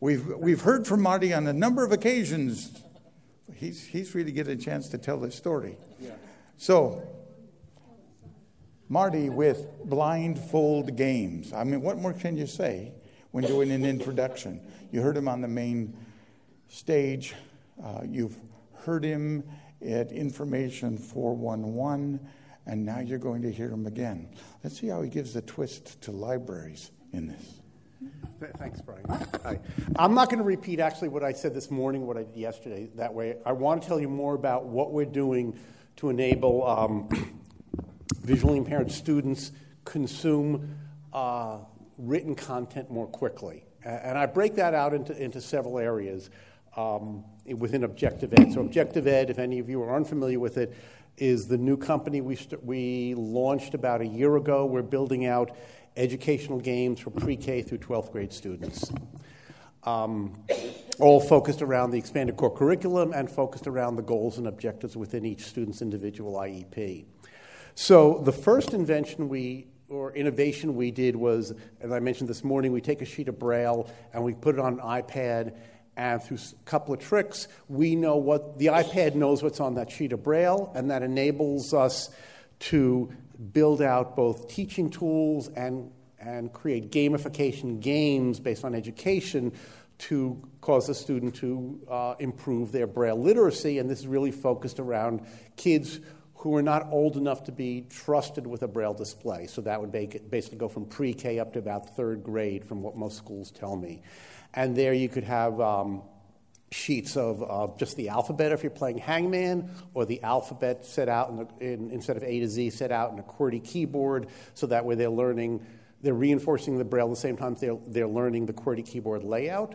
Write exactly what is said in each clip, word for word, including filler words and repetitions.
We've we've heard from Marty on a number of occasions. He's he's really getting a chance to tell this story. Yeah. So, Marty with Blindfold Games. I mean, what more can you say when doing an introduction? You heard him on the main stage. Uh, you've heard him at Information four one one, and now you're going to hear him again. Let's see how he gives a twist to libraries in this. Thanks, Brian. Hi. I'm not going to repeat actually what I said this morning, what I did yesterday. That way, I want to tell you more about what we're doing to enable um, visually impaired students consume uh, written content more quickly. And I break that out into, into several areas um, within Objective Ed. So Objective Ed, if any of you are unfamiliar with it, is the new company we st- we launched about a year ago. We're building out educational games for pre-K through twelfth grade students, um, all focused around the expanded core curriculum and focused around the goals and objectives within each student's individual I E P. So the first invention we, or innovation we did was, as I mentioned this morning, we take a sheet of Braille and we put it on an iPad, and through a couple of tricks, we know what, the iPad knows what's on that sheet of Braille, and that enables us to build out both teaching tools and and create gamification games based on education to cause a student to uh, improve their Braille literacy. And this is really focused around kids who are not old enough to be trusted with a Braille display. So that would make it basically go from pre-K up to about third grade from what most schools tell me. And there you could have um, sheets of uh, just the alphabet if you're playing Hangman, or the alphabet set out in the, in, instead of A to Z set out in a QWERTY keyboard, so that way they're learning, they're reinforcing the Braille at the same time they're, they're learning the QWERTY keyboard layout.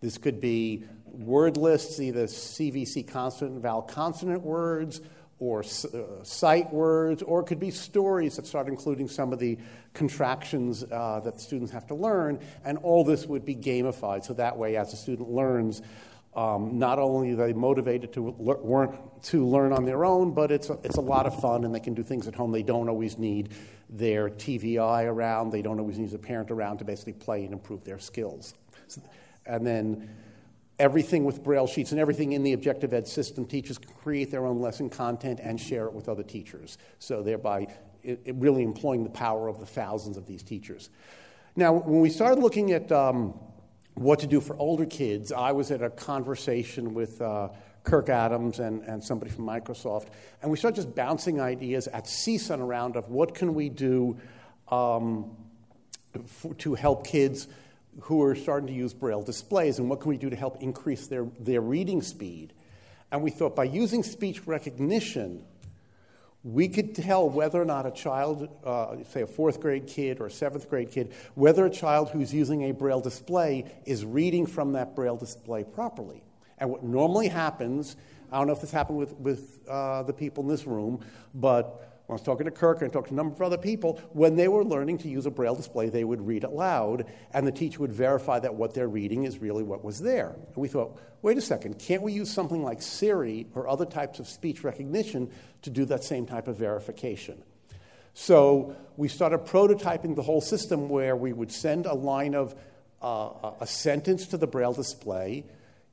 This could be word lists, either C V C consonant and vowel consonant words, or uh, sight words, or it could be stories that start including some of the contractions uh, that students have to learn, and all this would be gamified, so that way as a student learns, Um, not only are they motivated to learn, to learn on their own, but it's a, it's a lot of fun, and they can do things at home. They don't always need their T V I around. They don't always need a parent around to basically play and improve their skills. So, and then everything with Braille sheets and everything in the Objective Ed system, teachers can create their own lesson content and share it with other teachers, so thereby it, it really employing the power of the thousands of these teachers. Now, when we started looking at Um, what to do for older kids, I was at a conversation with uh, Kirk Adams and, and somebody from Microsoft, and we started just bouncing ideas at C S U N around of what can we do um, for, to help kids who are starting to use Braille displays, and what can we do to help increase their, their reading speed. And we thought by using speech recognition, we could tell whether or not a child, uh, say a fourth grade kid or a seventh grade kid, whether a child who's using a Braille display is reading from that Braille display properly. And what normally happens, I don't know if this happened with, with uh, the people in this room, but when I was talking to Kirk and talking to a number of other people, when they were learning to use a Braille display, they would read out loud, and the teacher would verify that what they're reading is really what was there. And we thought, wait a second, can't we use something like Siri or other types of speech recognition to do that same type of verification? So we started prototyping the whole system where we would send a line of uh, a sentence to the Braille display.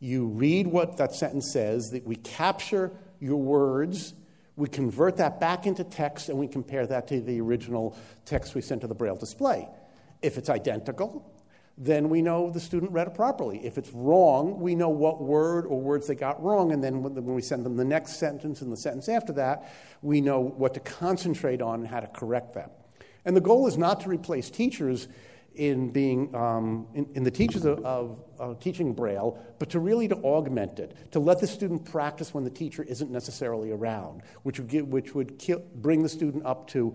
You read what that sentence says, that we capture your words, we convert that back into text, and we compare that to the original text we sent to the Braille display. If it's identical, then we know the student read it properly. If it's wrong, we know what word or words they got wrong, and then when we send them the next sentence and the sentence after that, we know what to concentrate on and how to correct them. And the goal is not to replace teachers in being um, in, in the teachers of, of uh, teaching Braille, but to really to augment it, to let the student practice when the teacher isn't necessarily around, which would give, which would kill, bring the student up to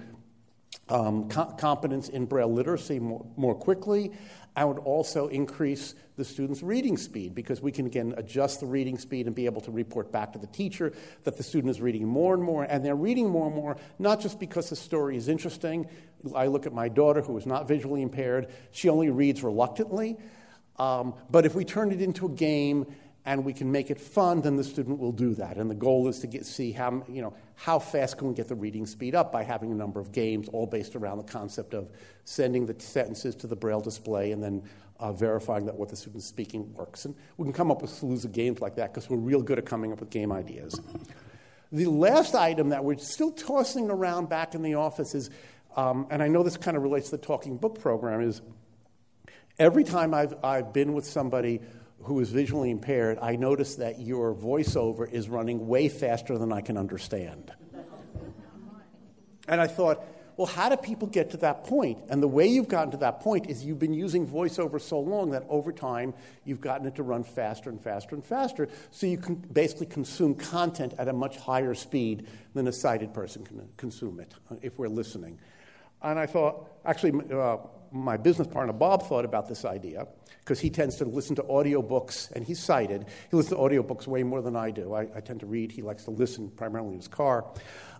Um, co- competence in Braille literacy more, more quickly. I would also increase the student's reading speed, because we can, again, adjust the reading speed and be able to report back to the teacher that the student is reading more and more, and they're reading more and more, not just because the story is interesting. I look at my daughter, who is not visually impaired. She only reads reluctantly. Um, but if we turn it into a game and we can make it fun, then the student will do that. And the goal is to get, see how, you know, how fast can we get the reading speed up by having a number of games all based around the concept of sending the sentences to the Braille display and then uh, verifying that what the student's speaking works. And we can come up with slews of games like that because we're real good at coming up with game ideas. The last item that we're still tossing around back in the office is, um, and I know this kind of relates to the Talking Book program, is every time I've, I've been with somebody who is visually impaired, I notice that your voiceover is running way faster than I can understand. And I thought, well, how do people get to that point? And the way you've gotten to that point is you've been using voiceover so long that over time you've gotten it to run faster and faster and faster, so you can basically consume content at a much higher speed than a sighted person can consume it, if we're listening. And I thought, actually, uh, my business partner, Bob, thought about this idea, because he tends to listen to audiobooks, and he's sighted. He listens to audiobooks way more than I do. I, I tend to read. He likes to listen primarily in his car.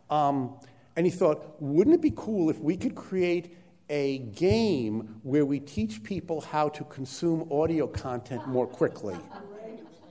Um, And he thought, wouldn't it be cool if we could create a game where we teach people how to consume audio content more quickly?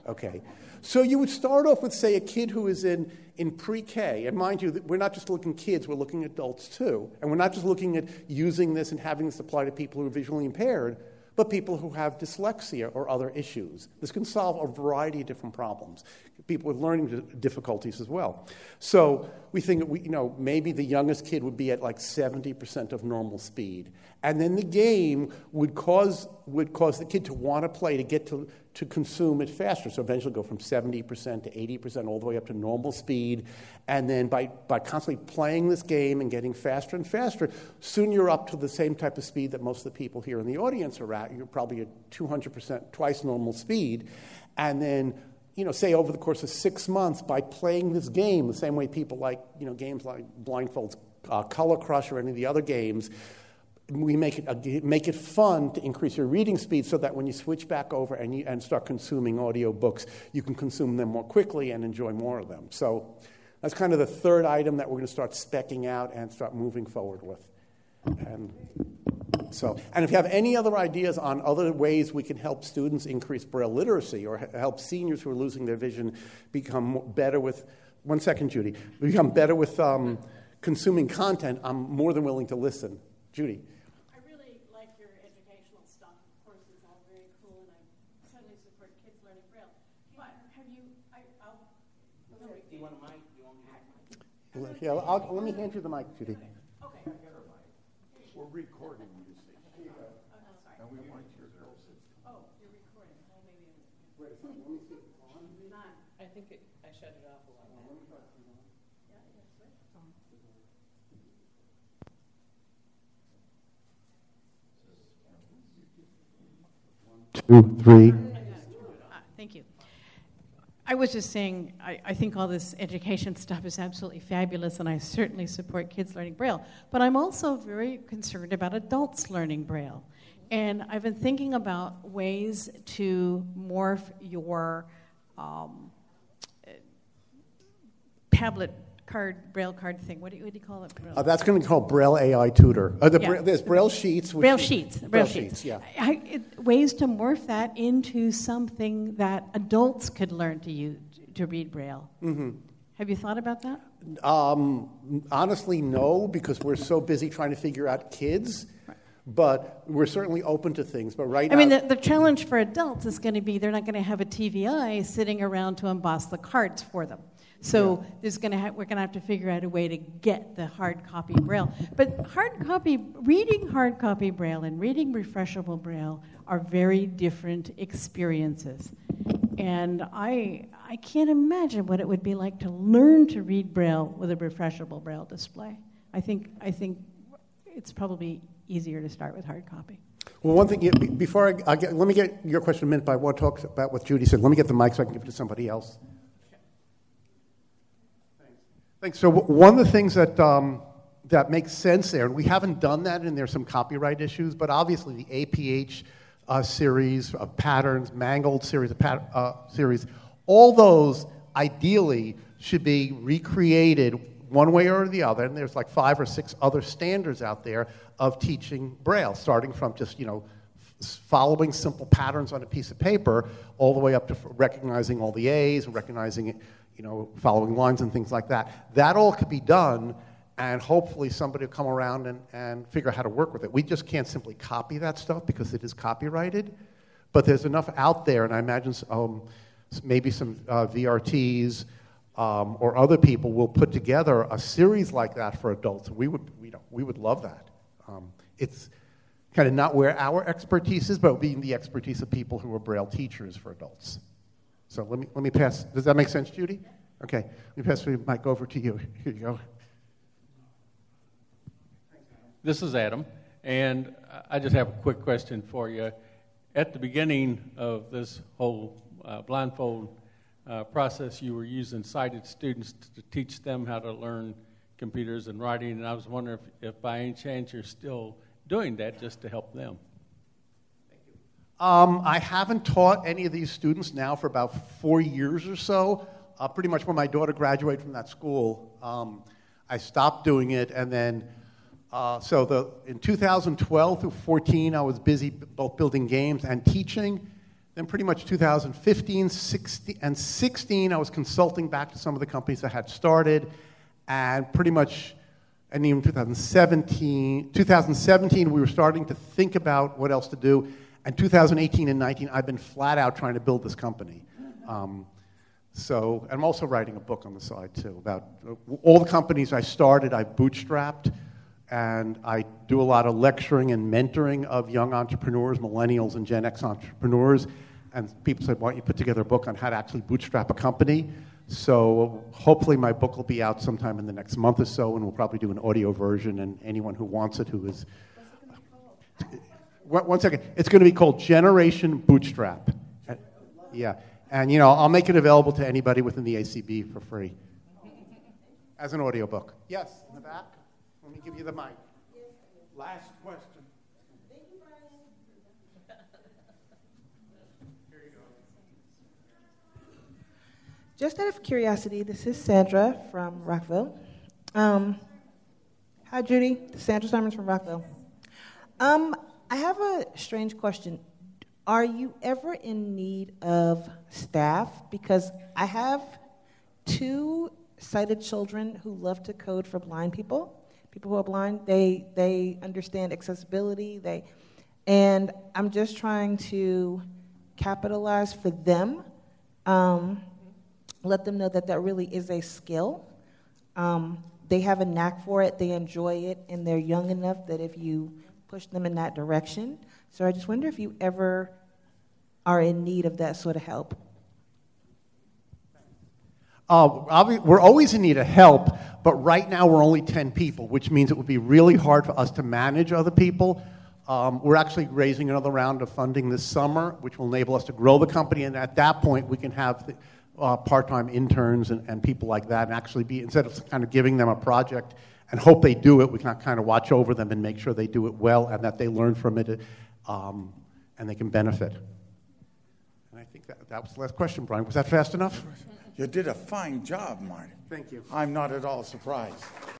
Okay. So you would start off with, say, a kid who is in, in pre-K. And mind you, we're not just looking at kids, we're looking at adults too. And we're not just looking at using this and having this apply to people who are visually impaired, but people who have dyslexia or other issues. This can solve a variety of different problems. People with learning difficulties as well. So we think, we, you know, maybe the youngest kid would be at like seventy percent of normal speed. And then the game would cause would cause the kid to want to play, to get to, to consume it faster. So eventually go from seventy percent to eighty percent, all the way up to normal speed. And then by, by constantly playing this game and getting faster and faster, soon you're up to the same type of speed that most of the people here in the audience are at. You're probably at two hundred percent, twice normal speed. And then, you know, say over the course of six months, by playing this game, the same way people like, you know, games like Blindfold's uh, Color Crush or any of the other games, we make it uh, make it fun to increase your reading speed so that when you switch back over and you, and start consuming audiobooks, you can consume them more quickly and enjoy more of them. So that's kind of the third item that we're going to start speccing out and start moving forward with. And so, and if you have any other ideas on other ways we can help students increase Braille literacy or help seniors who are losing their vision become better with, one second, Judy, become better with um, consuming content, I'm more than willing to listen. Judy. I really like your educational stuff. Of course, it's all very cool, and I totally support kids learning Braille. But have you, I, I'll, let me, do you want a mic? Do you want me to have a mic? Yeah, I'll, let me hand you the mic, Judy. Okay. We're recording, you see. Here you go. Oh, no, sorry. And we want your girls. Oh, you're recording. Oh, maybe I'm... Wait a second. Let me see if it's on. It's not. I think it, I shut it off a while back. Let me try it. Yeah, yeah, sure. Um. One, two, three. Uh, thank you. I was just saying, I, I think all this education stuff is absolutely fabulous, and I certainly support kids learning Braille. But I'm also very concerned about adults learning Braille. And I've been thinking about ways to morph your um, tablet card, Braille card thing. What do you, what do you call it? Uh, that's going to be called Braille A I Tutor. Uh, the yeah. Bra- there's Braille Sheets. Which Braille Sheets. Braille, Braille Sheets. sheets yeah. I, it, ways to morph that into something that adults could learn to use, to read Braille. Mm-hmm. Have you thought about that? Um, honestly, no, because we're so busy trying to figure out kids. Right. But we're certainly open to things. But right I now, I mean, the, the challenge for adults is going to be they're not going to have a T V I sitting around to emboss the cards for them. So there's going to ha- we're going to have to figure out a way to get the hard copy Braille. But hard copy, reading hard copy Braille and reading refreshable Braille are very different experiences. And I I can't imagine what it would be like to learn to read Braille with a refreshable Braille display. I think I think it's probably easier to start with hard copy. Well, one thing, before I, I get, let me get your question in a minute, but I want to talk about what Judy said. Let me get the mic so I can give it to somebody else. So one of the things that um, that makes sense there, and we haven't done that, and there's some copyright issues, but obviously the A P H uh, series of patterns, Mangold series of pat- uh, series, all those ideally should be recreated one way or the other. And there's like five or six other standards out there of teaching Braille, starting from just, you know, following simple patterns on a piece of paper, all the way up to recognizing all the A's and recognizing it, you know, following lines and things like that. That all could be done and hopefully somebody will come around and, and figure out how to work with it. We just can't simply copy that stuff because it is copyrighted, but there's enough out there, and I imagine um, maybe some uh, V R Ts um, or other people will put together a series like that for adults. We would, we don't, we would love that. Um, it's kind of not where our expertise is, but being the expertise of people who are Braille teachers for adults. So let me let me pass. Does that make sense, Judy? Okay, let me pass the mic over to you. Here you go. This is Adam, and I just have a quick question for you. At the beginning of this whole uh, blindfold uh, process, you were using sighted students to teach them how to learn computers and writing, and I was wondering if, if by any chance you're still doing that just to help them. Thank you. Um, I haven't taught any of these students now for about four years or so. Uh, pretty much when my daughter graduated from that school, um, I stopped doing it, and then Uh, so the, in two thousand twelve through fourteen, I was busy b- both building games and teaching. Then pretty much two thousand fifteen, sixteen, and sixteen, I was consulting back to some of the companies I had started. And pretty much, and even twenty seventeen, twenty seventeen, we were starting to think about what else to do. And two thousand eighteen and nineteen, I've been flat out trying to build this company. Um, so I'm also writing a book on the side, too, about all the companies I started, I bootstrapped. And I do a lot of lecturing and mentoring of young entrepreneurs, millennials and Gen X entrepreneurs. And people said, why don't you put together a book on how to actually bootstrap a company? So hopefully my book will be out sometime in the next month or so, and we'll probably do an audio version, and anyone who wants it who is... What's it one, one second. It's going to be called Generation Bootstrap. And, yeah. And, you know, I'll make it available to anybody within the A C B for free. As an audio book. Yes, in the back. Let me give you the mic. Last question. Here you go. Just out of curiosity, this is Sandra from Rockville. Um, hi, Judy. This is Sandra Simons from Rockville. Um, I have a strange question. Are you ever in need of staff? Because I have two sighted children who love to code for blind people. People who are blind, they they understand accessibility. They, and I'm just trying to capitalize for them, um, let them know that that really is a skill. Um, they have a knack for it. They enjoy it, and they're young enough that if you push them in that direction. So I just wonder if you ever are in need of that sort of help. Uh, we're always in need of help, but right now we're only ten people, which means it would be really hard for us to manage other people. Um, we're actually raising another round of funding this summer, which will enable us to grow the company, and at that point we can have the, uh, part-time interns and, and people like that, and actually be, instead of kind of giving them a project and hope they do it, we can kind of watch over them and make sure they do it well and that they learn from it um, and they can benefit. And I think that, that was the last question, Brian. Was that fast enough? You did a fine job, Marty. Thank you. I'm not at all surprised.